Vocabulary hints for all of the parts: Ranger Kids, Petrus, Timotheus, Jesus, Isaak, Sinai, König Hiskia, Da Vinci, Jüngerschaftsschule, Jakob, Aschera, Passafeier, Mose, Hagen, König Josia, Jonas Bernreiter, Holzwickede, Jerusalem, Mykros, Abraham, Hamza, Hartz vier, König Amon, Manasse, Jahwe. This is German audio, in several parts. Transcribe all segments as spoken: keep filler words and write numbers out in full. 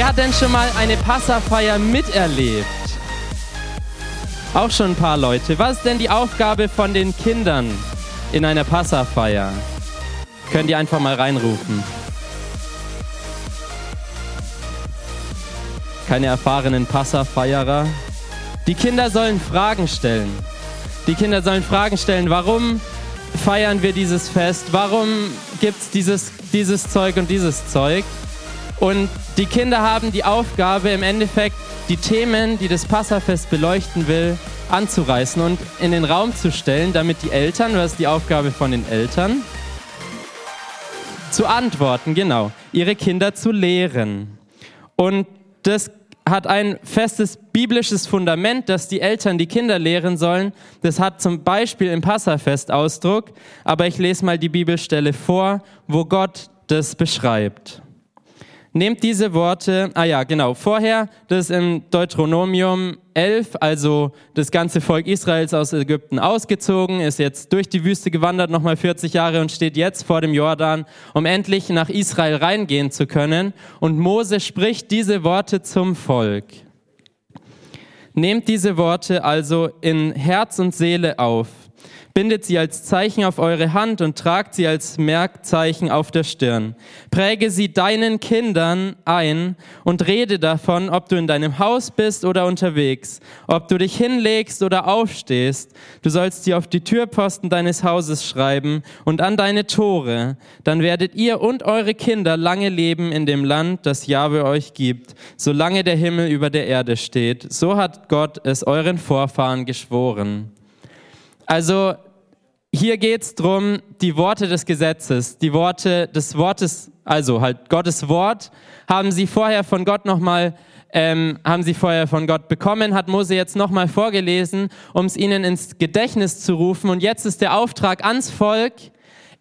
Wer hat denn schon mal eine Passafeier miterlebt? Auch schon ein paar Leute. Was ist denn die Aufgabe von den Kindern in einer Passafeier? Können die einfach mal reinrufen. Keine erfahrenen Passafeierer. Die Kinder sollen Fragen stellen. Die Kinder sollen Fragen stellen, warum feiern wir dieses Fest? Warum gibt es dieses, dieses Zeug und dieses Zeug? Und die Kinder haben die Aufgabe, im Endeffekt die Themen, die das Passafest beleuchten will, anzureißen und in den Raum zu stellen, damit die Eltern, was ist die Aufgabe von den Eltern? Zu antworten, genau. Ihre Kinder zu lehren. Und das hat ein festes biblisches Fundament, dass die Eltern die Kinder lehren sollen. Das hat zum Beispiel im Passafest Ausdruck, aber ich lese mal die Bibelstelle vor, wo Gott das beschreibt. Nehmt diese Worte, ah ja, genau, vorher, das ist im Deuteronomium elf, also das ganze Volk Israels aus Ägypten ausgezogen, ist jetzt durch die Wüste gewandert, nochmal vierzig Jahre und steht jetzt vor dem Jordan, um endlich nach Israel reingehen zu können. Und Mose spricht diese Worte zum Volk. Nehmt diese Worte also in Herz und Seele auf, bindet sie als Zeichen auf eure Hand und tragt sie als Merkzeichen auf der Stirn. Präge sie deinen Kindern ein und rede davon, ob du in deinem Haus bist oder unterwegs, ob du dich hinlegst oder aufstehst. Du sollst sie auf die Türpfosten deines Hauses schreiben und an deine Tore. Dann werdet ihr und eure Kinder lange leben in dem Land, das Jahwe euch gibt, solange der Himmel über der Erde steht. So hat Gott es euren Vorfahren geschworen. Also hier geht es darum, die Worte des Gesetzes, die Worte des Wortes, also halt Gottes Wort, haben sie vorher von Gott nochmal, ähm, haben sie vorher von Gott bekommen, hat Mose jetzt nochmal vorgelesen, um es ihnen ins Gedächtnis zu rufen. Und jetzt ist der Auftrag ans Volk,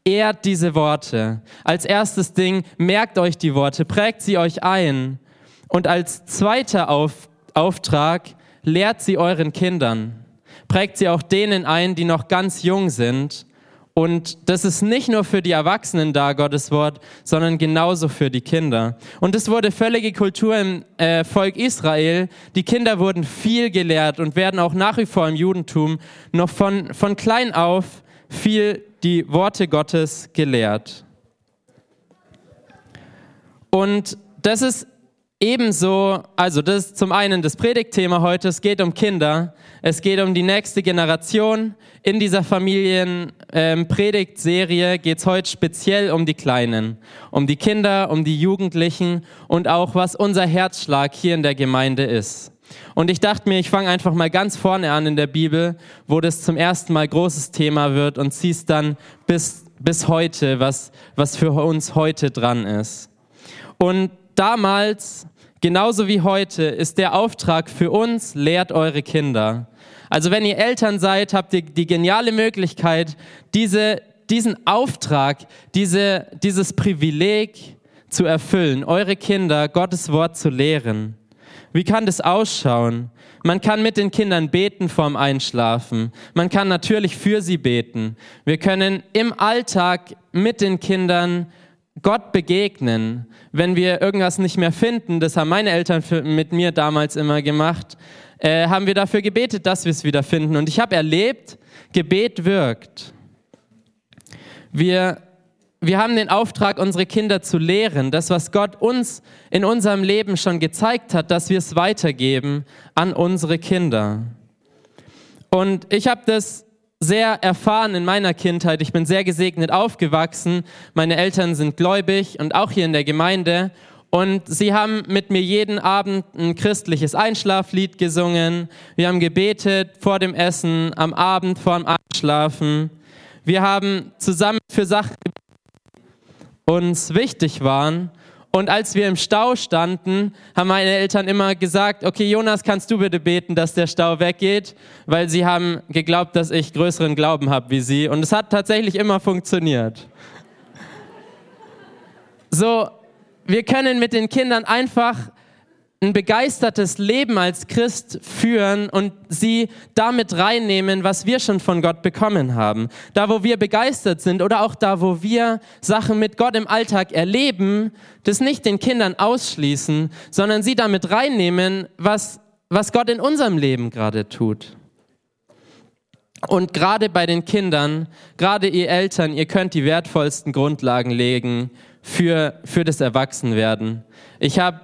ehrt diese Worte. Als erstes Ding, merkt euch die Worte, prägt sie euch ein. Und als zweiter Auf, Auftrag, lehrt sie euren Kindern. Prägt sie auch denen ein, die noch ganz jung sind. Und das ist nicht nur für die Erwachsenen da, Gottes Wort, sondern genauso für die Kinder. Und es wurde völlige Kultur im äh, Volk Israel. Die Kinder wurden viel gelehrt und werden auch nach wie vor im Judentum noch von, von klein auf viel die Worte Gottes gelehrt. Und das ist ebenso, also das ist zum einen das Predigtthema heute, es geht um Kinder, es geht um die nächste Generation. In dieser Familienpredigtserie ähm, geht es heute speziell um die Kleinen, um die Kinder, um die Jugendlichen und auch was unser Herzschlag hier in der Gemeinde ist. Und ich dachte mir, ich fange einfach mal ganz vorne an in der Bibel, wo das zum ersten Mal großes Thema wird und zieh's dann bis, bis heute, was, was für uns heute dran ist. Und damals, genauso wie heute, ist der Auftrag für uns, lehrt eure Kinder. Also wenn ihr Eltern seid, habt ihr die geniale Möglichkeit, diese, diesen Auftrag, diese, dieses Privileg zu erfüllen, eure Kinder Gottes Wort zu lehren. Wie kann das ausschauen? Man kann mit den Kindern beten vorm Einschlafen. Man kann natürlich für sie beten. Wir können im Alltag mit den Kindern Gott begegnen, wenn wir irgendwas nicht mehr finden, das haben meine Eltern für, mit mir damals immer gemacht, äh, haben wir dafür gebetet, dass wir es wieder finden. Und ich habe erlebt, Gebet wirkt. Wir, wir haben den Auftrag, unsere Kinder zu lehren, das, was Gott uns in unserem Leben schon gezeigt hat, dass wir es weitergeben an unsere Kinder. Und ich habe das sehr erfahren in meiner Kindheit. Ich bin sehr gesegnet aufgewachsen. Meine Eltern sind gläubig und auch hier in der Gemeinde. Und sie haben mit mir jeden Abend ein christliches Einschlaflied gesungen. Wir haben gebetet vor dem Essen, am Abend vor dem Einschlafen. Wir haben zusammen für Sachen, die uns wichtig waren. Und als wir im Stau standen, haben meine Eltern immer gesagt, okay, Jonas, kannst du bitte beten, dass der Stau weggeht? Weil sie haben geglaubt, dass ich größeren Glauben habe wie sie. Und es hat tatsächlich immer funktioniert. So, wir können mit den Kindern einfach ein begeistertes Leben als Christ führen und sie damit reinnehmen, was wir schon von Gott bekommen haben. Da, wo wir begeistert sind oder auch da, wo wir Sachen mit Gott im Alltag erleben, das nicht den Kindern ausschließen, sondern sie damit reinnehmen, was, was Gott in unserem Leben gerade tut. Und gerade bei den Kindern, gerade ihr Eltern, ihr könnt die wertvollsten Grundlagen legen für, für das Erwachsenwerden. Ich habe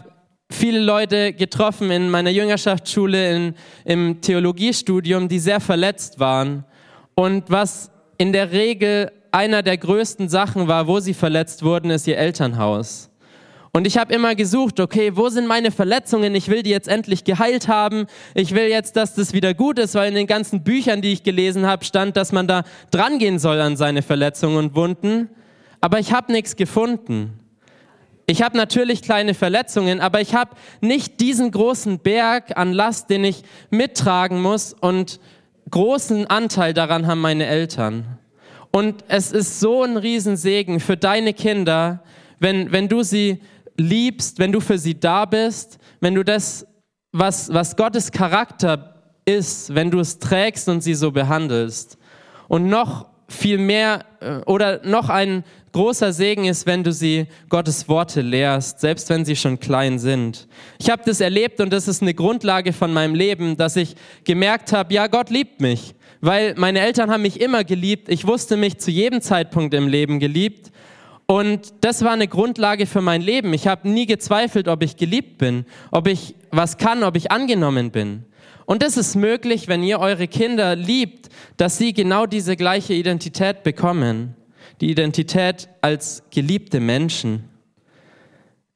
viele Leute getroffen in meiner Jüngerschaftsschule, in, im Theologiestudium, die sehr verletzt waren. Und was in der Regel einer der größten Sachen war, wo sie verletzt wurden, ist ihr Elternhaus. Und ich habe immer gesucht, okay, wo sind meine Verletzungen? Ich will die jetzt endlich geheilt haben. Ich will jetzt, dass das wieder gut ist, weil in den ganzen Büchern, die ich gelesen habe, stand, dass man da dran gehen soll an seine Verletzungen und Wunden. Aber ich habe nichts gefunden. Ich habe natürlich kleine Verletzungen, aber ich habe nicht diesen großen Berg an Last, den ich mittragen muss, und großen Anteil daran haben meine Eltern. Und es ist so ein Riesensegen für deine Kinder, wenn, wenn du sie liebst, wenn du für sie da bist, wenn du das, was, was Gottes Charakter ist, wenn du es trägst und sie so behandelst. Und noch viel mehr oder noch ein großer Segen ist, wenn du sie Gottes Worte lehrst, selbst wenn sie schon klein sind. Ich habe das erlebt und das ist eine Grundlage von meinem Leben, dass ich gemerkt habe, ja, Gott liebt mich, weil meine Eltern haben mich immer geliebt. Ich wusste mich zu jedem Zeitpunkt im Leben geliebt und das war eine Grundlage für mein Leben. Ich habe nie gezweifelt, ob ich geliebt bin, ob ich was kann, ob ich angenommen bin. Und das ist möglich, wenn ihr eure Kinder liebt, dass sie genau diese gleiche Identität bekommen. Die Identität als geliebte Menschen.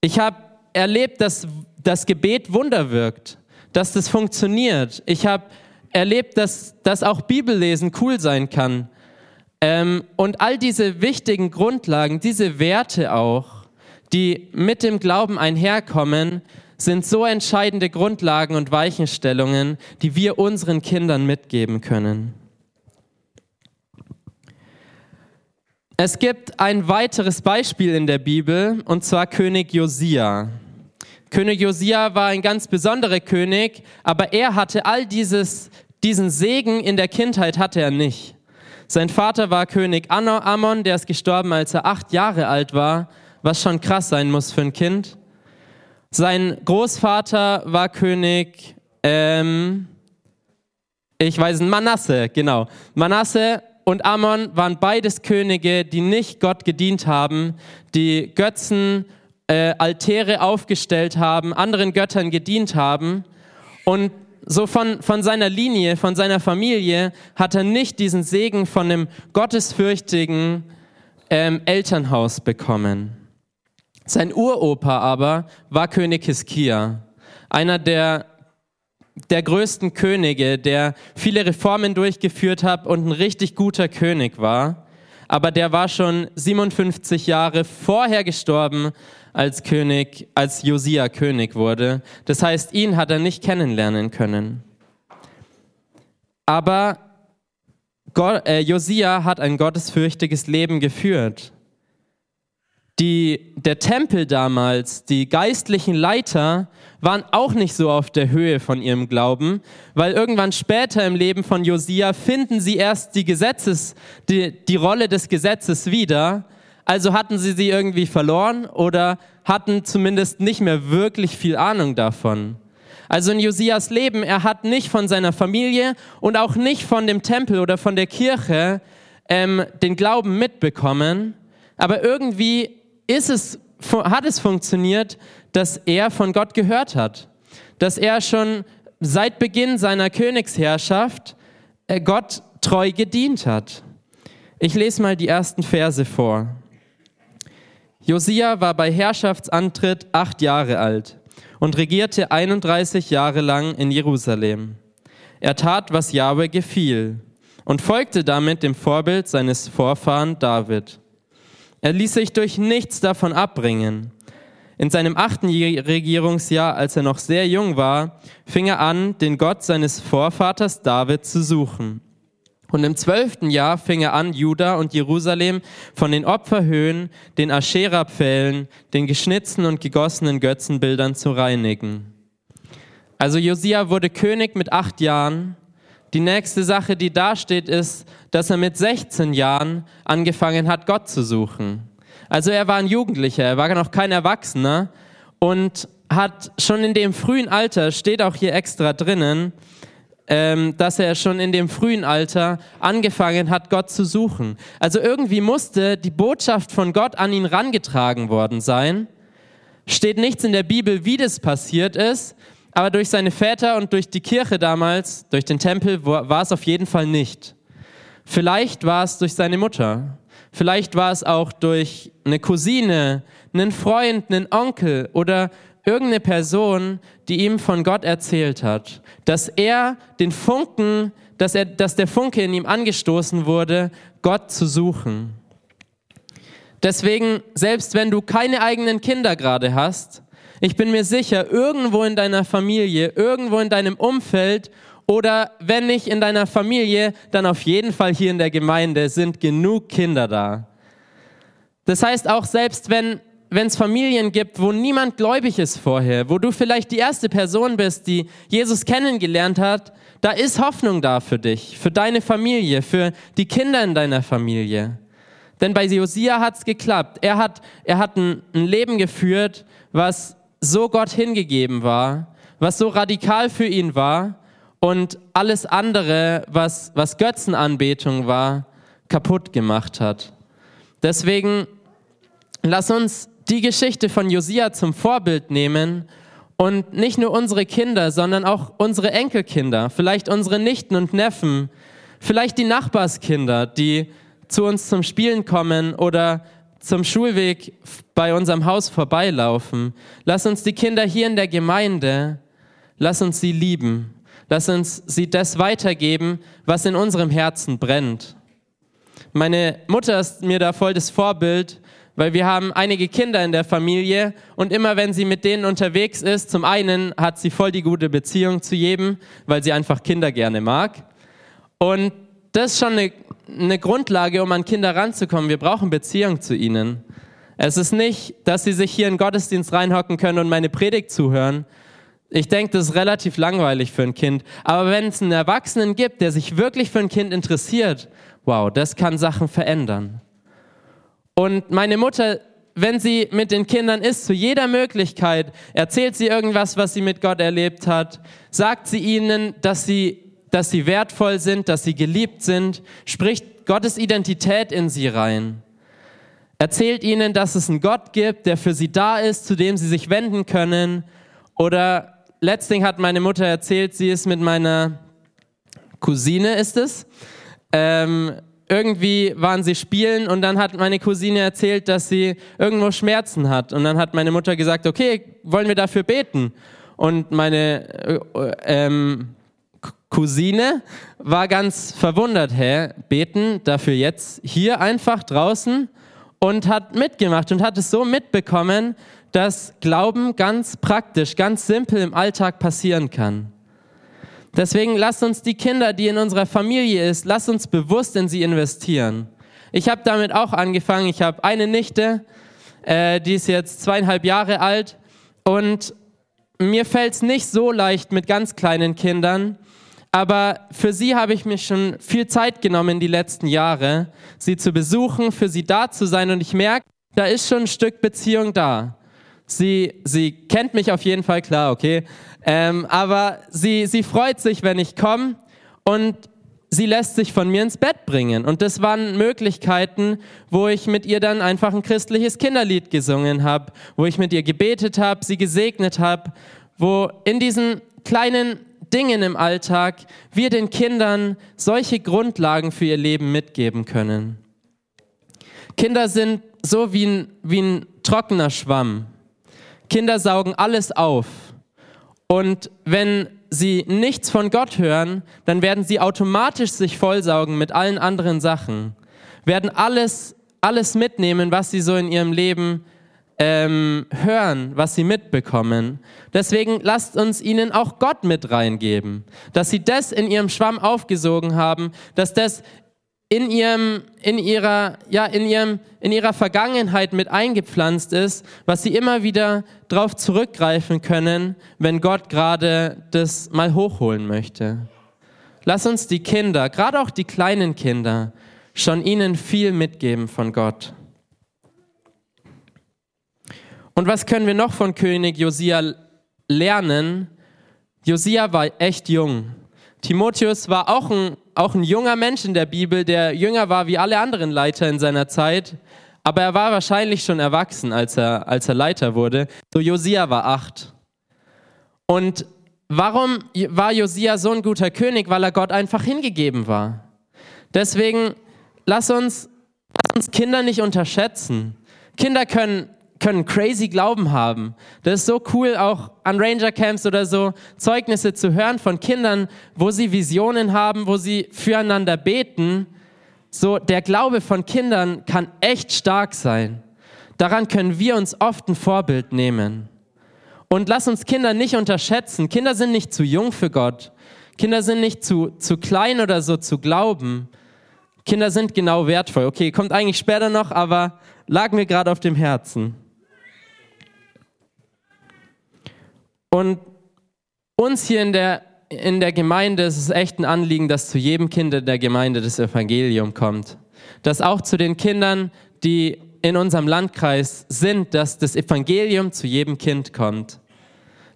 Ich habe erlebt, dass das Gebet Wunder wirkt, dass das funktioniert. Ich habe erlebt, dass, dass auch Bibellesen cool sein kann. Ähm, und all diese wichtigen Grundlagen, diese Werte auch, die mit dem Glauben einherkommen, sind so entscheidende Grundlagen und Weichenstellungen, die wir unseren Kindern mitgeben können. Es gibt ein weiteres Beispiel in der Bibel, und zwar König Josia. König Josia war ein ganz besonderer König, aber er hatte all dieses, diesen Segen in der Kindheit hatte er nicht. Sein Vater war König Amon, der ist gestorben, als er acht Jahre alt war, was schon krass sein muss für ein Kind. Sein Großvater war König, ähm, ich weiß, Manasse, genau. Manasse und Amon waren beides Könige, die nicht Gott gedient haben, die Götzen, äh, Altäre aufgestellt haben, anderen Göttern gedient haben. Und so von, von seiner Linie, von seiner Familie hat er nicht diesen Segen von einem gottesfürchtigen ähm, Elternhaus bekommen. Sein Uropa aber war König Hiskia, einer der, der größten Könige, der viele Reformen durchgeführt hat und ein richtig guter König war. Aber der war schon siebenundfünfzig Jahre vorher gestorben, als König, als Josia König wurde. Das heißt, ihn hat er nicht kennenlernen können. Aber Gott, äh, Josia hat ein gottesfürchtiges Leben geführt. Die, der Tempel damals, die geistlichen Leiter waren auch nicht so auf der Höhe von ihrem Glauben, weil irgendwann später im Leben von Josia finden sie erst die Gesetzes, die, die Rolle des Gesetzes wieder. Also hatten sie sie irgendwie verloren oder hatten zumindest nicht mehr wirklich viel Ahnung davon. Also in Josias Leben, er hat nicht von seiner Familie und auch nicht von dem Tempel oder von der Kirche ähm, den Glauben mitbekommen, aber irgendwie Ist es, hat es funktioniert, dass er von Gott gehört hat, dass er schon seit Beginn seiner Königsherrschaft Gott treu gedient hat. Ich lese mal die ersten Verse vor. Josia war bei Herrschaftsantritt acht Jahre alt und regierte einunddreißig Jahre lang in Jerusalem. Er tat, was Jahwe gefiel und folgte damit dem Vorbild seines Vorfahren David. Er ließ sich durch nichts davon abbringen. In seinem achten Regierungsjahr, als er noch sehr jung war, fing er an, den Gott seines Vorvaters David zu suchen. Und im zwölften Jahr fing er an, Juda und Jerusalem von den Opferhöhen, den Aschera-Pfählen, den geschnitzten und gegossenen Götzenbildern zu reinigen. Also Josia wurde König mit acht Jahren. Die nächste Sache, die da steht, ist, dass er mit sechzehn Jahren angefangen hat, Gott zu suchen. Also er war ein Jugendlicher, er war noch kein Erwachsener und hat schon in dem frühen Alter, steht auch hier extra drinnen, ähm, dass er schon in dem frühen Alter angefangen hat, Gott zu suchen. Also irgendwie musste die Botschaft von Gott an ihn rangetragen worden sein. Steht nichts in der Bibel, wie das passiert ist, aber durch seine Väter und durch die Kirche damals, durch den Tempel, war es auf jeden Fall nicht. Vielleicht war es durch seine Mutter. Vielleicht war es auch durch eine Cousine, einen Freund, einen Onkel oder irgendeine Person, die ihm von Gott erzählt hat, dass er den Funken, dass er, dass der Funke in ihm angestoßen wurde, Gott zu suchen. Deswegen, selbst wenn du keine eigenen Kinder gerade hast, ich bin mir sicher, irgendwo in deiner Familie, irgendwo in deinem Umfeld oder wenn nicht in deiner Familie, dann auf jeden Fall hier in der Gemeinde sind genug Kinder da. Das heißt auch, selbst wenn wenn es Familien gibt, wo niemand gläubig ist vorher, wo du vielleicht die erste Person bist, die Jesus kennengelernt hat, da ist Hoffnung da für dich, für deine Familie, für die Kinder in deiner Familie. Denn bei Josia hat es geklappt. Er hat, er hat ein, ein Leben geführt, was so Gott hingegeben war, was so radikal für ihn war und alles andere, was, was Götzenanbetung war, kaputt gemacht hat. Deswegen lass uns die Geschichte von Josia zum Vorbild nehmen und nicht nur unsere Kinder, sondern auch unsere Enkelkinder, vielleicht unsere Nichten und Neffen, vielleicht die Nachbarskinder, die zu uns zum Spielen kommen oder zum Schulweg bei unserem Haus vorbeilaufen. Lass uns die Kinder hier in der Gemeinde, lass uns sie lieben. Lass uns sie das weitergeben, was in unserem Herzen brennt. Meine Mutter ist mir da voll das Vorbild, weil wir haben einige Kinder in der Familie und immer wenn sie mit denen unterwegs ist, zum einen hat sie voll die gute Beziehung zu jedem, weil sie einfach Kinder gerne mag. Und das ist schon eine eine Grundlage, um an Kinder ranzukommen. Wir brauchen Beziehung zu ihnen. Es ist nicht, dass sie sich hier in den Gottesdienst reinhocken können und meine Predigt zuhören. Ich denke, das ist relativ langweilig für ein Kind. Aber wenn es einen Erwachsenen gibt, der sich wirklich für ein Kind interessiert, wow, das kann Sachen verändern. Und meine Mutter, wenn sie mit den Kindern ist, zu jeder Möglichkeit, erzählt sie irgendwas, was sie mit Gott erlebt hat, sagt sie ihnen, dass sie dass sie wertvoll sind, dass sie geliebt sind, spricht Gottes Identität in sie rein. Erzählt ihnen, dass es einen Gott gibt, der für sie da ist, zu dem sie sich wenden können. Oder letztlich hat meine Mutter erzählt, sie ist mit meiner Cousine, ist es. Ähm, irgendwie waren sie spielen und dann hat meine Cousine erzählt, dass sie irgendwo Schmerzen hat. Und dann hat meine Mutter gesagt, okay, wollen wir dafür beten? Und meine äh, ähm, Cousine war ganz verwundert, hä, beten dafür jetzt hier einfach draußen und hat mitgemacht und hat es so mitbekommen, dass Glauben ganz praktisch, ganz simpel im Alltag passieren kann. Deswegen lasst uns die Kinder, die in unserer Familie ist, lasst uns bewusst in sie investieren. Ich habe damit auch angefangen, ich habe eine Nichte, äh, die ist jetzt zweieinhalb Jahre alt und mir fällt es nicht so leicht mit ganz kleinen Kindern, aber für sie habe ich mir schon viel Zeit genommen die letzten Jahre, sie zu besuchen, für sie da zu sein und ich merke, da ist schon ein Stück Beziehung da. Sie, sie kennt mich auf jeden Fall, klar, okay, ähm, aber sie, sie freut sich, wenn ich komme und sie lässt sich von mir ins Bett bringen und das waren Möglichkeiten, wo ich mit ihr dann einfach ein christliches Kinderlied gesungen habe, wo ich mit ihr gebetet habe, sie gesegnet habe, wo in diesen kleinen Dingen im Alltag wir den Kindern solche Grundlagen für ihr Leben mitgeben können. Kinder sind so wie ein, wie ein trockener Schwamm. Kinder saugen alles auf. Und wenn sie nichts von Gott hören, dann werden sie automatisch sich vollsaugen mit allen anderen Sachen. Werden alles, alles mitnehmen, was sie so in ihrem Leben Ähm, hören, was sie mitbekommen. Deswegen lasst uns ihnen auch Gott mit reingeben, dass sie das in ihrem Schwamm aufgesogen haben, dass das in ihrem, in ihrer, ja, in ihrem, in ihrer Vergangenheit mit eingepflanzt ist, was sie immer wieder drauf zurückgreifen können, wenn Gott gerade das mal hochholen möchte. Lass uns die Kinder, gerade auch die kleinen Kinder, schon ihnen viel mitgeben von Gott. Und was können wir noch von König Josia lernen? Josia war echt jung. Timotheus war auch ein, auch ein junger Mensch in der Bibel, der jünger war wie alle anderen Leiter in seiner Zeit, aber er war wahrscheinlich schon erwachsen, als er, als er Leiter wurde. So Josia war acht. Und warum war Josia so ein guter König? Weil er Gott einfach hingegeben war. Deswegen lass uns, lass uns Kinder nicht unterschätzen. Kinder können können crazy Glauben haben. Das ist so cool, auch an Ranger-Camps oder so Zeugnisse zu hören von Kindern, wo sie Visionen haben, wo sie füreinander beten. So, der Glaube von Kindern kann echt stark sein. Daran können wir uns oft ein Vorbild nehmen. Und lass uns Kinder nicht unterschätzen. Kinder sind nicht zu jung für Gott. Kinder sind nicht zu, zu klein oder so zu glauben. Kinder sind genau wertvoll. Okay, kommt eigentlich später noch, aber lag mir gerade auf dem Herzen. Und uns hier in der, in der Gemeinde ist es echt ein Anliegen, dass zu jedem Kind in der Gemeinde das Evangelium kommt. Dass auch zu den Kindern, die in unserem Landkreis sind, dass das Evangelium zu jedem Kind kommt.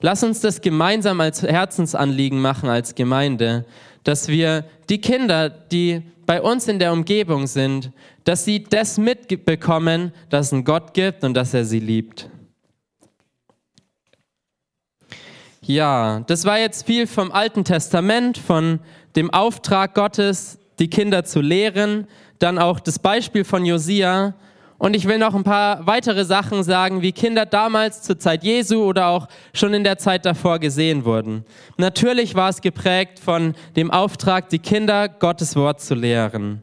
Lass uns das gemeinsam als Herzensanliegen machen, als Gemeinde, dass wir die Kinder, die bei uns in der Umgebung sind, dass sie das mitbekommen, dass es einen Gott gibt und dass er sie liebt. Ja, das war jetzt viel vom Alten Testament, von dem Auftrag Gottes, die Kinder zu lehren, dann auch das Beispiel von Josia. Und ich will noch ein paar weitere Sachen sagen, wie Kinder damals zur Zeit Jesu oder auch schon in der Zeit davor gesehen wurden. Natürlich war es geprägt von dem Auftrag, die Kinder Gottes Wort zu lehren.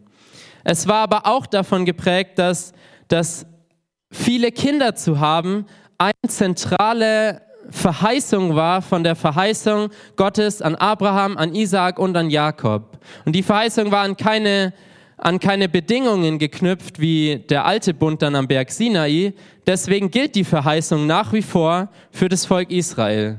Es war aber auch davon geprägt, dass, dass viele Kinder zu haben eine zentrale Verheißung war von der Verheißung Gottes an Abraham, an Isaak und an Jakob. Und die Verheißung war an keine, an keine Bedingungen geknüpft wie der alte Bund dann am Berg Sinai. Deswegen gilt die Verheißung nach wie vor für das Volk Israel,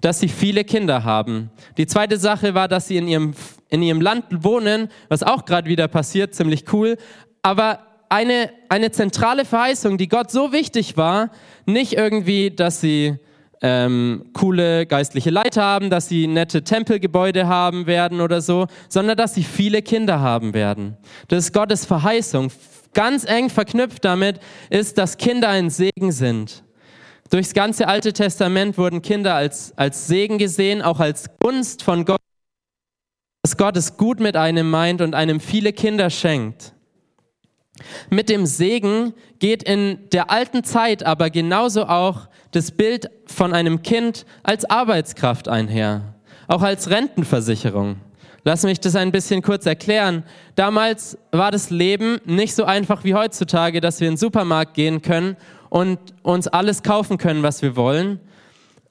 dass sie viele Kinder haben. Die zweite Sache war, dass sie in ihrem, in ihrem Land wohnen, was auch gerade wieder passiert, ziemlich cool. Aber eine, eine zentrale Verheißung, die Gott so wichtig war, nicht irgendwie, dass sie Ähm, coole geistliche Leiter haben, dass sie nette Tempelgebäude haben werden oder so, sondern dass sie viele Kinder haben werden. Das ist Gottes Verheißung. Ganz eng verknüpft damit ist, dass Kinder ein Segen sind. Durchs ganze Alte Testament wurden Kinder als, als Segen gesehen, auch als Gunst von Gott, dass Gott es gut mit einem meint und einem viele Kinder schenkt. Mit dem Segen geht in der alten Zeit aber genauso auch das Bild von einem Kind als Arbeitskraft einher, auch als Rentenversicherung. Lass mich das ein bisschen kurz erklären. Damals war das Leben nicht so einfach wie heutzutage, dass wir in den Supermarkt gehen können und uns alles kaufen können, was wir wollen.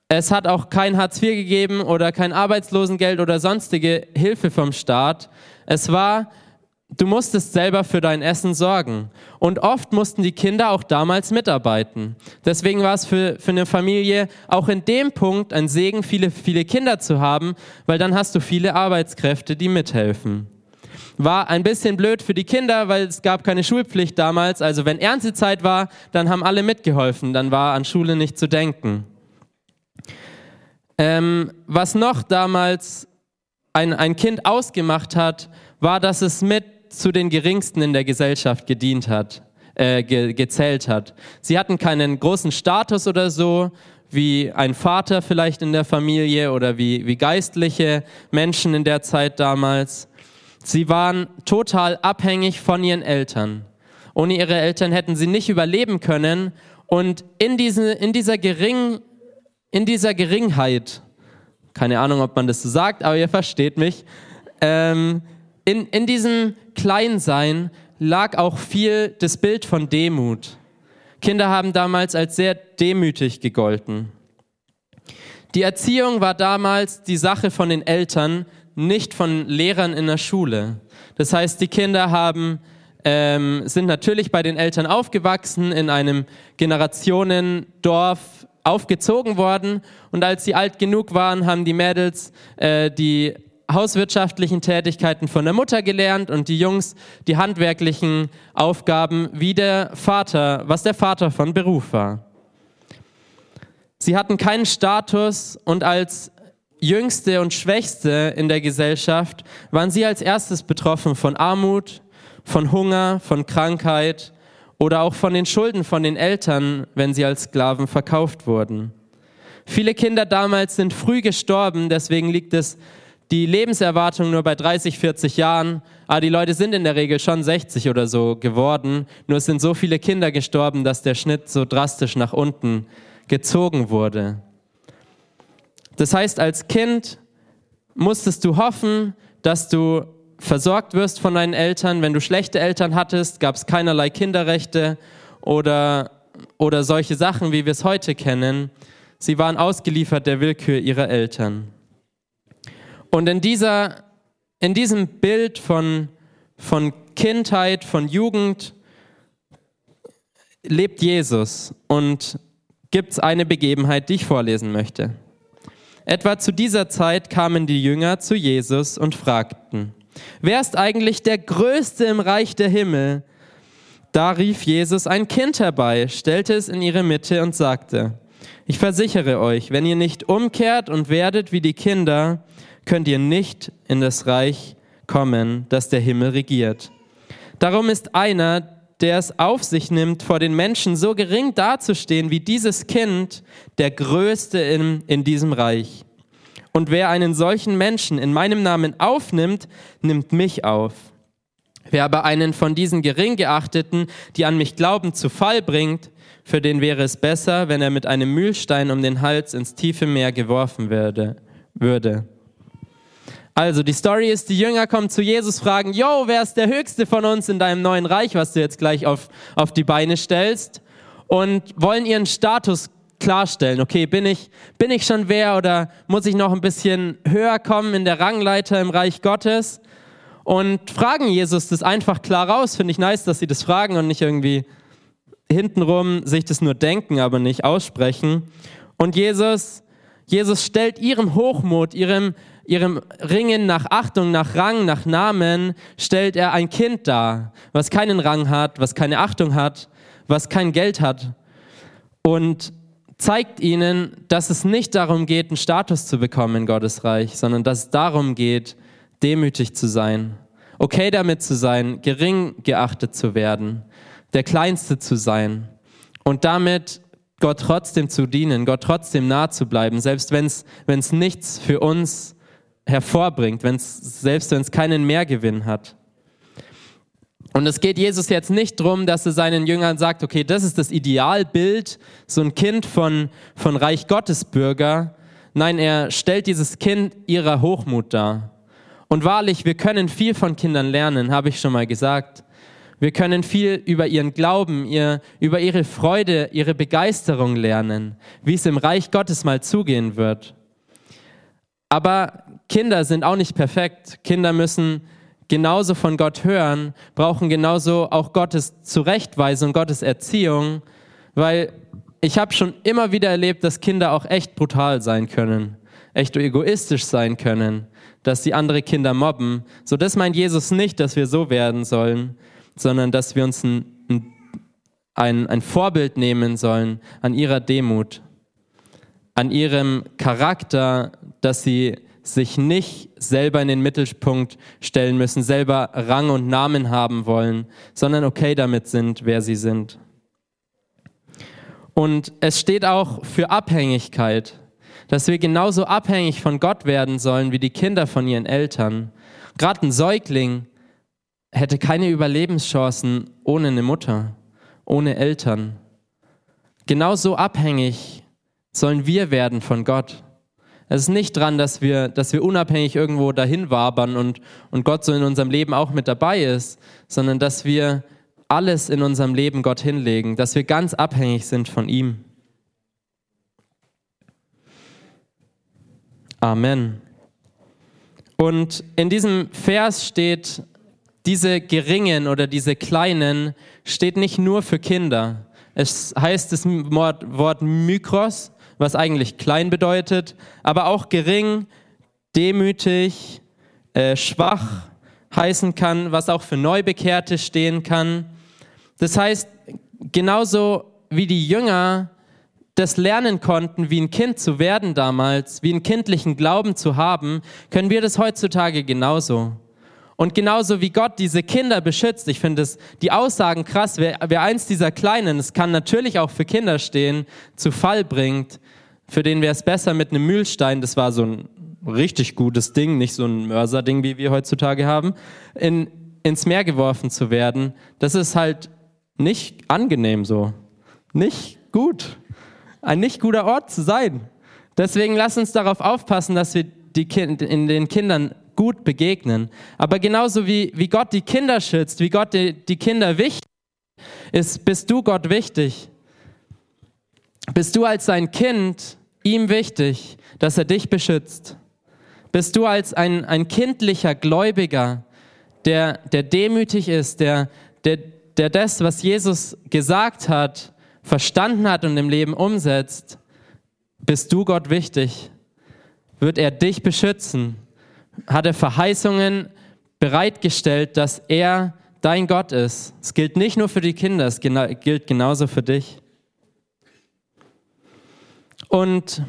Es hat auch kein Hartz vier gegeben oder kein Arbeitslosengeld oder sonstige Hilfe vom Staat. Es war Du musstest selber für dein Essen sorgen. Und oft mussten die Kinder auch damals mitarbeiten. Deswegen war es für, für eine Familie auch in dem Punkt ein Segen, viele, viele Kinder zu haben, weil dann hast du viele Arbeitskräfte, die mithelfen. War ein bisschen blöd für die Kinder, weil es gab keine Schulpflicht damals. Also wenn Erntezeit war, dann haben alle mitgeholfen. Dann war an Schule nicht zu denken. Ähm, was noch damals ein, ein Kind ausgemacht hat, war, dass es mit zu den Geringsten in der Gesellschaft gedient hat, äh, ge- gezählt hat. Sie hatten keinen großen Status oder so, wie ein Vater vielleicht in der Familie oder wie, wie geistliche Menschen in der Zeit damals. Sie waren total abhängig von ihren Eltern. Ohne ihre Eltern hätten sie nicht überleben können. Und in, diese, in, dieser, Gering, in dieser Geringheit, keine Ahnung, ob man das so sagt, aber ihr versteht mich, ähm, In, in diesem Kleinsein lag auch viel das Bild von Demut. Kinder haben damals als sehr demütig gegolten. Die Erziehung war damals die Sache von den Eltern, nicht von Lehrern in der Schule. Das heißt, die Kinder haben, ähm, sind natürlich bei den Eltern aufgewachsen, in einem Generationendorf aufgezogen worden. Und als sie alt genug waren, haben die Mädels äh, die hauswirtschaftlichen Tätigkeiten von der Mutter gelernt und die Jungs die handwerklichen Aufgaben wie der Vater, was der Vater von Beruf war. Sie hatten keinen Status und als Jüngste und Schwächste in der Gesellschaft waren sie als erstes betroffen von Armut, von Hunger, von Krankheit oder auch von den Schulden von den Eltern, wenn sie als Sklaven verkauft wurden. Viele Kinder damals sind früh gestorben, deswegen liegt es die Lebenserwartung nur bei dreißig, vierzig Jahren, aber die Leute sind in der Regel schon sechzig oder so geworden, nur es sind so viele Kinder gestorben, dass der Schnitt so drastisch nach unten gezogen wurde. Das heißt, als Kind musstest du hoffen, dass du versorgt wirst von deinen Eltern. Wenn du schlechte Eltern hattest, gab es keinerlei Kinderrechte oder, oder solche Sachen, wie wir es heute kennen. Sie waren ausgeliefert der Willkür ihrer Eltern. Und in dieser, in diesem Bild von, von Kindheit, von Jugend, lebt Jesus und gibt es eine Begebenheit, die ich vorlesen möchte. Etwa zu dieser Zeit kamen die Jünger zu Jesus und fragten, wer ist eigentlich der Größte im Reich der Himmel? Da rief Jesus ein Kind herbei, stellte es in ihre Mitte und sagte, ich versichere euch, wenn ihr nicht umkehrt und werdet wie die Kinder, könnt ihr nicht in das Reich kommen, das der Himmel regiert. Darum ist einer, der es auf sich nimmt, vor den Menschen so gering dazustehen wie dieses Kind, der Größte in, in diesem Reich. Und wer einen solchen Menschen in meinem Namen aufnimmt, nimmt mich auf. Wer aber einen von diesen Geringgeachteten, die an mich glauben, zu Fall bringt, für den wäre es besser, wenn er mit einem Mühlstein um den Hals ins tiefe Meer geworfen würde. würde. Also, die Story ist, die Jünger kommen zu Jesus, fragen, yo, wer ist der Höchste von uns in deinem neuen Reich, was du jetzt gleich auf, auf die Beine stellst? Und wollen ihren Status klarstellen. Okay, bin ich, bin ich schon wer oder muss ich noch ein bisschen höher kommen in der Rangleiter im Reich Gottes? Und fragen Jesus das einfach klar raus. Finde ich nice, dass sie das fragen und nicht irgendwie hintenrum sich das nur denken, aber nicht aussprechen. Und Jesus, Jesus stellt ihrem Hochmut, ihrem ihrem Ringen nach Achtung, nach Rang, nach Namen, stellt er ein Kind dar, was keinen Rang hat, was keine Achtung hat, was kein Geld hat und zeigt ihnen, dass es nicht darum geht, einen Status zu bekommen in Gottes Reich, sondern dass es darum geht, demütig zu sein, okay damit zu sein, gering geachtet zu werden, der Kleinste zu sein und damit Gott trotzdem zu dienen, Gott trotzdem nah zu bleiben, selbst wenn es nichts für uns hervorbringt, wenn's, selbst wenn es keinen Mehrgewinn hat. Und es geht Jesus jetzt nicht darum, dass er seinen Jüngern sagt, okay, das ist das Idealbild, so ein Kind von, von Reich Gottesbürger. Nein, er stellt dieses Kind ihrer Hochmut dar. Und wahrlich, wir können viel von Kindern lernen, habe ich schon mal gesagt. Wir können viel über ihren Glauben, ihr, über ihre Freude, ihre Begeisterung lernen, wie es im Reich Gottes mal zugehen wird. Aber Kinder sind auch nicht perfekt. Kinder müssen genauso von Gott hören, brauchen genauso auch Gottes Zurechtweisung, Gottes Erziehung, weil ich habe schon immer wieder erlebt, dass Kinder auch echt brutal sein können, echt egoistisch sein können, dass sie andere Kinder mobben. So, das meint Jesus nicht, dass wir so werden sollen, sondern dass wir uns ein, ein, ein Vorbild nehmen sollen an ihrer Demut, an ihrem Charakter, dass sie sich nicht selber in den Mittelpunkt stellen müssen, selber Rang und Namen haben wollen, sondern okay damit sind, wer sie sind. Und es steht auch für Abhängigkeit, dass wir genauso abhängig von Gott werden sollen, wie die Kinder von ihren Eltern. Gerade ein Säugling hätte keine Überlebenschancen ohne eine Mutter, ohne Eltern. Genauso abhängig sollen wir werden von Gott. Es ist nicht dran, dass wir, dass wir unabhängig irgendwo dahin wabern und, und Gott so in unserem Leben auch mit dabei ist, sondern dass wir alles in unserem Leben Gott hinlegen, dass wir ganz abhängig sind von ihm. Amen. Und in diesem Vers steht diese geringen oder diese kleinen steht nicht nur für Kinder. Es heißt das Wort Mykros, was eigentlich klein bedeutet, aber auch gering, demütig, äh, schwach heißen kann, was auch für Neubekehrte stehen kann. Das heißt, genauso wie die Jünger das lernen konnten, wie ein Kind zu werden damals, wie einen kindlichen Glauben zu haben, können wir das heutzutage genauso. Und genauso wie Gott diese Kinder beschützt, ich finde es die Aussagen krass, wer, wer eins dieser Kleinen, es kann natürlich auch für Kinder stehen, zu Fall bringt, für den wäre es besser mit einem Mühlstein, das war so ein richtig gutes Ding, nicht so ein Mörser-Ding, wie wir heutzutage haben, in, ins Meer geworfen zu werden, das ist halt nicht angenehm so, nicht gut, ein nicht guter Ort zu sein. Deswegen lass uns darauf aufpassen, dass wir die kind, in den Kindern gut begegnen. Aber genauso wie, wie Gott die Kinder schützt, wie Gott die, die Kinder wichtig ist, bist du Gott wichtig. Bist du als sein Kind ihm wichtig, dass er dich beschützt. Bist du als ein, ein kindlicher Gläubiger, der, der demütig ist, der, der, der das, was Jesus gesagt hat, verstanden hat und im Leben umsetzt, bist du Gott wichtig. Wird er dich beschützen? Hat er Verheißungen bereitgestellt, dass er dein Gott ist. Es gilt nicht nur für die Kinder, es gilt genauso für dich. Und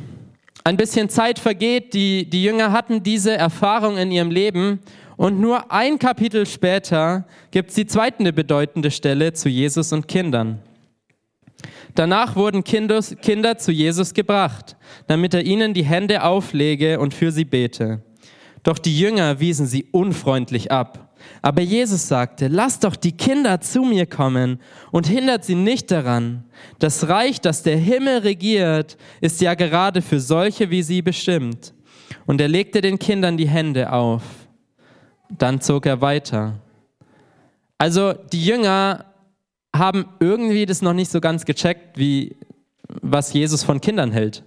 ein bisschen Zeit vergeht, die, die Jünger hatten diese Erfahrung in ihrem Leben und nur ein Kapitel später gibt es die zweite bedeutende Stelle zu Jesus und Kindern. Danach wurden Kindes, Kinder zu Jesus gebracht, damit er ihnen die Hände auflege und für sie bete. Doch die Jünger wiesen sie unfreundlich ab. Aber Jesus sagte, lasst doch die Kinder zu mir kommen und hindert sie nicht daran. Das Reich, das der Himmel regiert, ist ja gerade für solche wie sie bestimmt. Und er legte den Kindern die Hände auf. Dann zog er weiter. Also die Jünger haben irgendwie das noch nicht so ganz gecheckt, wie was Jesus von Kindern hält.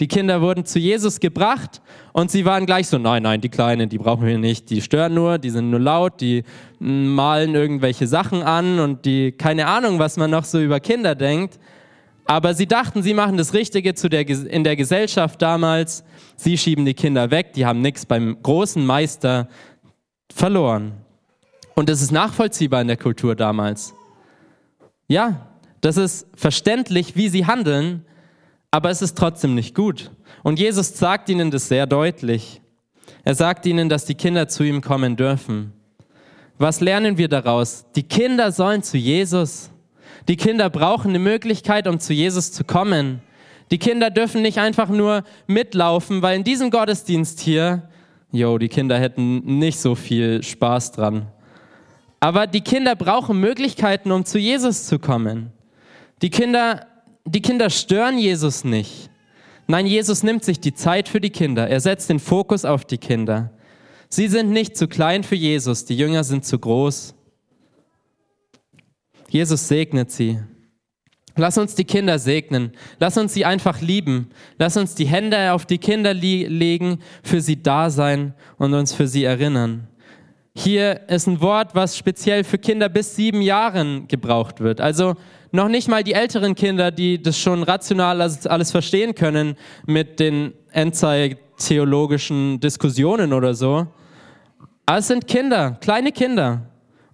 Die Kinder wurden zu Jesus gebracht und sie waren gleich so, nein, nein, die Kleinen, die brauchen wir nicht, die stören nur, die sind nur laut, die malen irgendwelche Sachen an und die, keine Ahnung, was man noch so über Kinder denkt. Aber sie dachten, sie machen das Richtige zu der, in der Gesellschaft damals. Sie schieben die Kinder weg, die haben nichts beim großen Meister verloren. Und das ist nachvollziehbar in der Kultur damals. Ja, das ist verständlich, wie sie handeln, aber es ist trotzdem nicht gut. Und Jesus sagt ihnen das sehr deutlich. Er sagt ihnen, dass die Kinder zu ihm kommen dürfen. Was lernen wir daraus? Die Kinder sollen zu Jesus. Die Kinder brauchen eine Möglichkeit, um zu Jesus zu kommen. Die Kinder dürfen nicht einfach nur mitlaufen, weil in diesem Gottesdienst hier, jo, die Kinder hätten nicht so viel Spaß dran. Aber die Kinder brauchen Möglichkeiten, um zu Jesus zu kommen. Die Kinder Die Kinder stören Jesus nicht. Nein, Jesus nimmt sich die Zeit für die Kinder. Er setzt den Fokus auf die Kinder. Sie sind nicht zu klein für Jesus, die Jünger sind zu groß. Jesus segnet sie. Lass uns die Kinder segnen. Lass uns sie einfach lieben. Lass uns die Hände auf die Kinder li- legen, für sie da sein und uns für sie erinnern. Hier ist ein Wort, was speziell für Kinder bis sieben Jahren gebraucht wird. Also noch nicht mal die älteren Kinder, die das schon rational alles verstehen können mit den endzeittheologischen Diskussionen oder so. Aber es sind Kinder, kleine Kinder.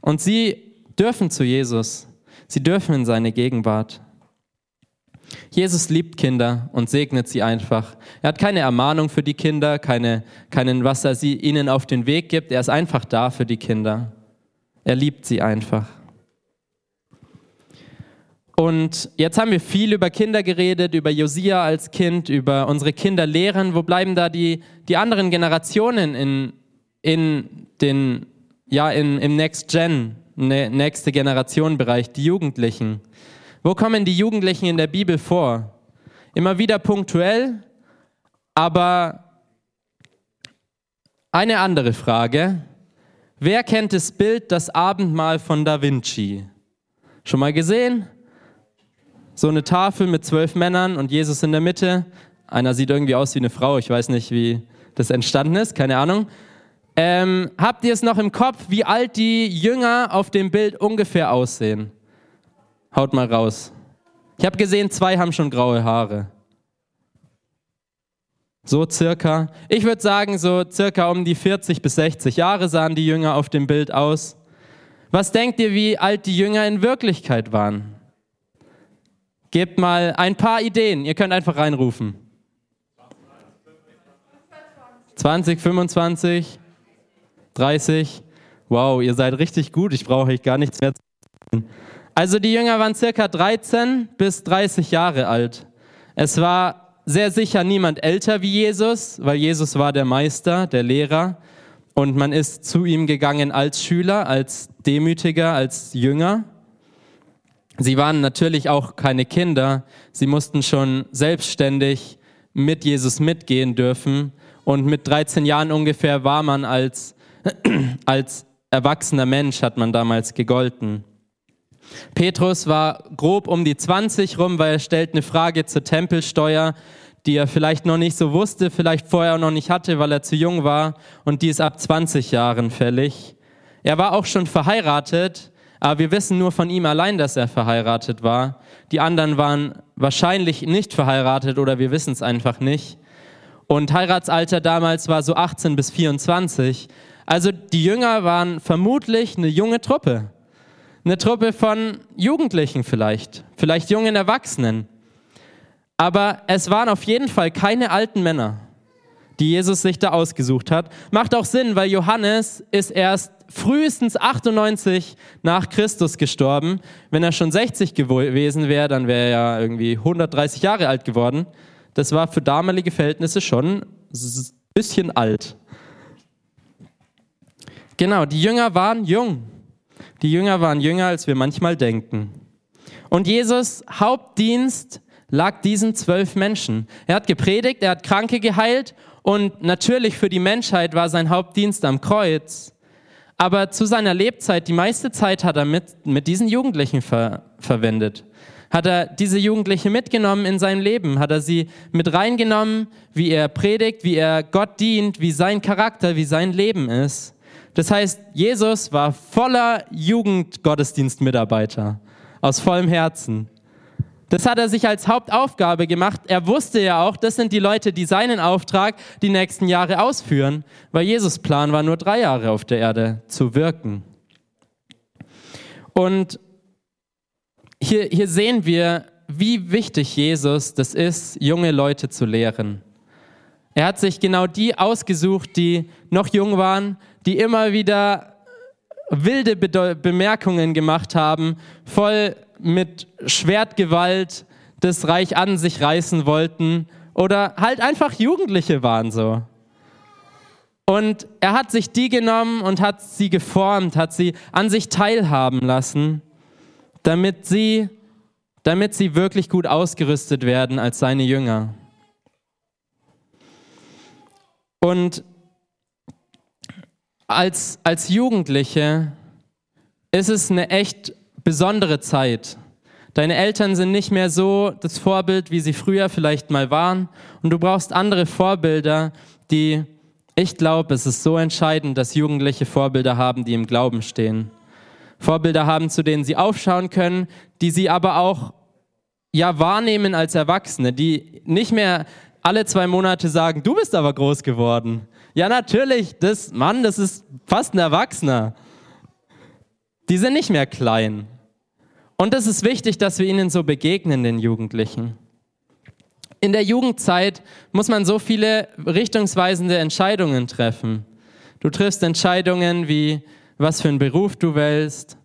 Und sie dürfen zu Jesus. Sie dürfen in seine Gegenwart. Jesus liebt Kinder und segnet sie einfach. Er hat keine Ermahnung für die Kinder, keine, keinen, was er sie, ihnen auf den Weg gibt. Er ist einfach da für die Kinder. Er liebt sie einfach. Und jetzt haben wir viel über Kinder geredet, über Josia als Kind, über unsere Kinder lehren. Wo bleiben da die, die anderen Generationen in, in den, ja, in, im Next Gen, nächste Generation Bereich, die Jugendlichen? Wo kommen die Jugendlichen in der Bibel vor? Immer wieder punktuell, aber eine andere Frage. Wer kennt das Bild, das Abendmahl von Da Vinci? Schon mal gesehen? So eine Tafel mit zwölf Männern und Jesus in der Mitte. Einer sieht irgendwie aus wie eine Frau, ich weiß nicht, wie das entstanden ist, keine Ahnung. Ähm, habt ihr es noch im Kopf, wie alt die Jünger auf dem Bild ungefähr aussehen? Haut mal raus. Ich habe gesehen, zwei haben schon graue Haare. So circa. Ich würde sagen, so circa um die vierzig bis sechzig Jahre sahen die Jünger auf dem Bild aus. Was denkt ihr, wie alt die Jünger in Wirklichkeit waren? Gebt mal ein paar Ideen. Ihr könnt einfach reinrufen. zwanzig, fünfundzwanzig, dreißig. Wow, ihr seid richtig gut. Ich brauche euch gar nichts mehr zu sagen. Also die Jünger waren circa dreizehn bis dreißig Jahre alt. Es war sehr sicher niemand älter wie Jesus, weil Jesus war der Meister, der Lehrer. Und man ist zu ihm gegangen als Schüler, als Demütiger, als Jünger. Sie waren natürlich auch keine Kinder. Sie mussten schon selbstständig mit Jesus mitgehen dürfen. Und mit dreizehn Jahren ungefähr war man als, als erwachsener Mensch, hat man damals gegolten. Petrus war grob um die zwanzig rum, weil er stellt eine Frage zur Tempelsteuer, die er vielleicht noch nicht so wusste, vielleicht vorher noch nicht hatte, weil er zu jung war, und die ist ab zwanzig Jahren fällig. Er war auch schon verheiratet, aber wir wissen nur von ihm allein, dass er verheiratet war. Die anderen waren wahrscheinlich nicht verheiratet oder wir wissen es einfach nicht. Und Heiratsalter damals war so achtzehn bis vierundzwanzig. Also die Jünger waren vermutlich eine junge Truppe. Eine Truppe von Jugendlichen vielleicht, vielleicht jungen Erwachsenen. Aber es waren auf jeden Fall keine alten Männer, die Jesus sich da ausgesucht hat. Macht auch Sinn, weil Johannes ist erst frühestens achtundneunzig nach Christus gestorben. Wenn er schon sechzig gewesen wäre, dann wäre er ja irgendwie hundertdreißig Jahre alt geworden. Das war für damalige Verhältnisse schon ein bisschen alt. Genau, die Jünger waren jung. Die Jünger waren jünger, als wir manchmal denken. Und Jesus' Hauptdienst lag diesen zwölf Menschen. Er hat gepredigt, er hat Kranke geheilt und natürlich für die Menschheit war sein Hauptdienst am Kreuz. Aber zu seiner Lebzeit, die meiste Zeit hat er mit, mit diesen Jugendlichen ver- verwendet. Hat er diese Jugendlichen mitgenommen in sein Leben? Hat er sie mit reingenommen, wie er predigt, wie er Gott dient, wie sein Charakter, wie sein Leben ist? Das heißt, Jesus war voller Jugendgottesdienstmitarbeiter, aus vollem Herzen. Das hat er sich als Hauptaufgabe gemacht. Er wusste ja auch, das sind die Leute, die seinen Auftrag die nächsten Jahre ausführen, weil Jesus' Plan war, nur drei Jahre auf der Erde zu wirken. Und hier, hier sehen wir, wie wichtig Jesus das ist, junge Leute zu lehren. Er hat sich genau die ausgesucht, die noch jung waren, die immer wieder wilde Be- Bemerkungen gemacht haben, voll mit Schwertgewalt das Reich an sich reißen wollten oder halt einfach Jugendliche waren so. Und er hat sich die genommen und hat sie geformt, hat sie an sich teilhaben lassen, damit sie, damit sie wirklich gut ausgerüstet werden als seine Jünger. Und Als, als Jugendliche ist es eine echt besondere Zeit. Deine Eltern sind nicht mehr so das Vorbild, wie sie früher vielleicht mal waren. Und du brauchst andere Vorbilder, die, ich glaube, es ist so entscheidend, dass Jugendliche Vorbilder haben, die im Glauben stehen. Vorbilder haben, zu denen sie aufschauen können, die sie aber auch ja wahrnehmen als Erwachsene, die nicht mehr alle zwei Monate sagen, du bist aber groß geworden. Ja, natürlich, das, Mann, das ist fast ein Erwachsener. Die sind nicht mehr klein. Und es ist wichtig, dass wir ihnen so begegnen, den Jugendlichen. In der Jugendzeit muss man so viele richtungsweisende Entscheidungen treffen. Du triffst Entscheidungen wie, was für einen Beruf du wählst.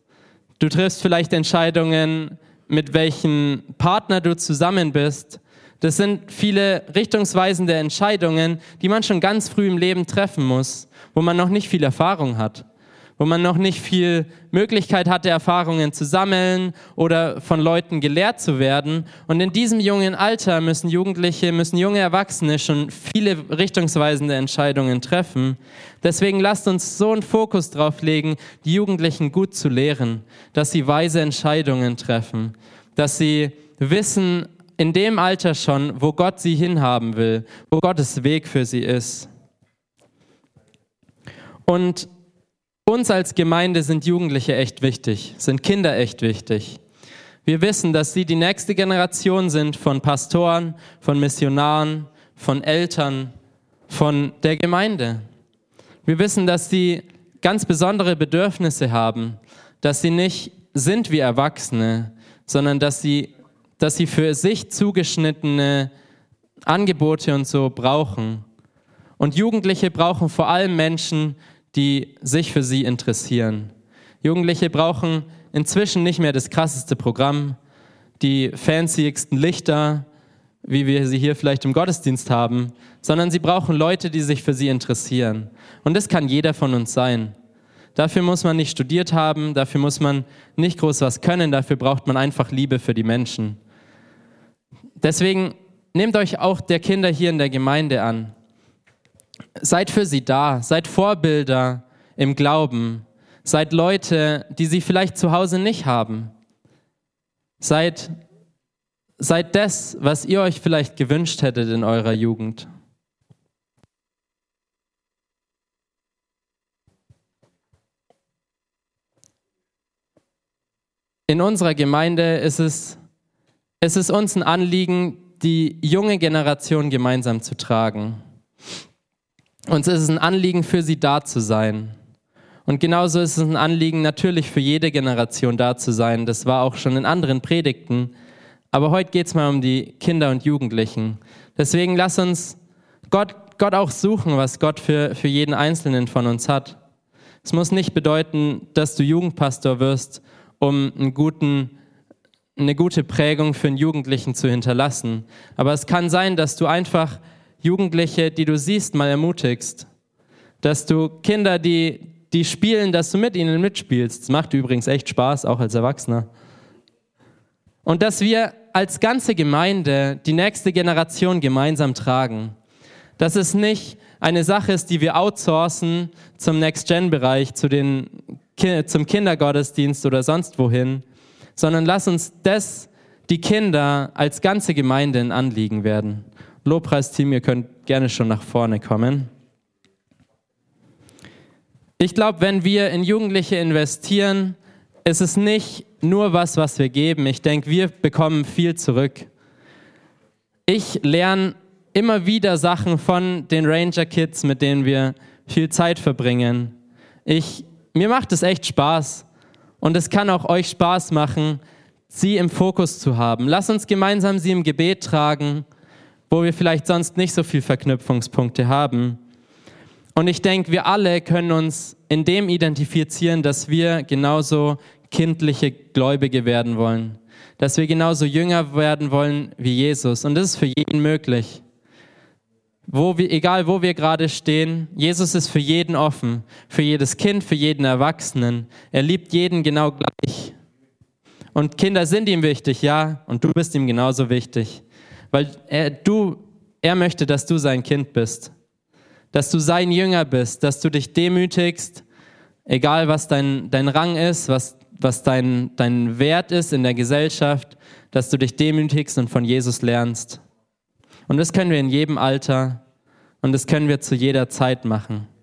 Du triffst vielleicht Entscheidungen, mit welchem Partner du zusammen bist. Das sind viele richtungsweisende Entscheidungen, die man schon ganz früh im Leben treffen muss, wo man noch nicht viel Erfahrung hat, wo man noch nicht viel Möglichkeit hatte, Erfahrungen zu sammeln oder von Leuten gelehrt zu werden. Und in diesem jungen Alter müssen Jugendliche, müssen junge Erwachsene schon viele richtungsweisende Entscheidungen treffen. Deswegen lasst uns so einen Fokus drauf legen, die Jugendlichen gut zu lehren, dass sie weise Entscheidungen treffen, dass sie wissen, in dem Alter schon, wo Gott sie hinhaben will, wo Gottes Weg für sie ist. Und uns als Gemeinde sind Jugendliche echt wichtig, sind Kinder echt wichtig. Wir wissen, dass sie die nächste Generation sind von Pastoren, von Missionaren, von Eltern, von der Gemeinde. Wir wissen, dass sie ganz besondere Bedürfnisse haben, dass sie nicht sind wie Erwachsene, sondern dass sie, dass sie für sich zugeschnittene Angebote und so brauchen. Und Jugendliche brauchen vor allem Menschen, die sich für sie interessieren. Jugendliche brauchen inzwischen nicht mehr das krasseste Programm, die fancyigsten Lichter, wie wir sie hier vielleicht im Gottesdienst haben, sondern sie brauchen Leute, die sich für sie interessieren. Und das kann jeder von uns sein. Dafür muss man nicht studiert haben, dafür muss man nicht groß was können, dafür braucht man einfach Liebe für die Menschen. Deswegen nehmt euch auch der Kinder hier in der Gemeinde an. Seid für sie da, seid Vorbilder im Glauben, seid Leute, die sie vielleicht zu Hause nicht haben. Seid Seid das, was ihr euch vielleicht gewünscht hättet in eurer Jugend. In unserer Gemeinde ist es, ist es uns ein Anliegen, die junge Generation gemeinsam zu tragen. Uns ist es ein Anliegen, für sie da zu sein. Und genauso ist es ein Anliegen, natürlich für jede Generation da zu sein. Das war auch schon in anderen Predigten. Aber heute geht es mal um die Kinder und Jugendlichen. Deswegen lass uns Gott, Gott auch suchen, was Gott für, für jeden Einzelnen von uns hat. Es muss nicht bedeuten, dass du Jugendpastor wirst, um einen guten, eine gute Prägung für einen Jugendlichen zu hinterlassen. Aber es kann sein, dass du einfach Jugendliche, die du siehst, mal ermutigst. Dass du Kinder, die, die spielen, dass du mit ihnen mitspielst. Das macht übrigens echt Spaß, auch als Erwachsener. Und dass wir als ganze Gemeinde die nächste Generation gemeinsam tragen. Dass es nicht eine Sache ist, die wir outsourcen zum Next-Gen-Bereich, zu den, zum Kindergottesdienst oder sonst wohin, sondern lass uns das, die Kinder, als ganze Gemeinde ein Anliegen werden. Lobpreisteam, ihr könnt gerne schon nach vorne kommen. Ich glaube, wenn wir in Jugendliche investieren, ist es nicht nur was, was wir geben. Ich denke, wir bekommen viel zurück. Ich lerne immer wieder Sachen von den Ranger Kids, mit denen wir viel Zeit verbringen. Ich, mir macht es echt Spaß und es kann auch euch Spaß machen, sie im Fokus zu haben. Lasst uns gemeinsam sie im Gebet tragen, wo wir vielleicht sonst nicht so viel Verknüpfungspunkte haben. Und ich denke, wir alle können uns in dem identifizieren, dass wir genauso kindliche Gläubige werden wollen, dass wir genauso jünger werden wollen wie Jesus. Und das ist für jeden möglich. Wo wir, egal wo wir gerade stehen, Jesus ist für jeden offen, für jedes Kind, für jeden Erwachsenen. Er liebt jeden genau gleich. Und Kinder sind ihm wichtig, ja, und du bist ihm genauso wichtig, weil er, du, er möchte, dass du sein Kind bist, dass du sein Jünger bist, dass du dich demütigst, egal was dein, dein Rang ist, was was dein, dein Wert ist in der Gesellschaft, dass du dich demütigst und von Jesus lernst. Und das können wir in jedem Alter und das können wir zu jeder Zeit machen.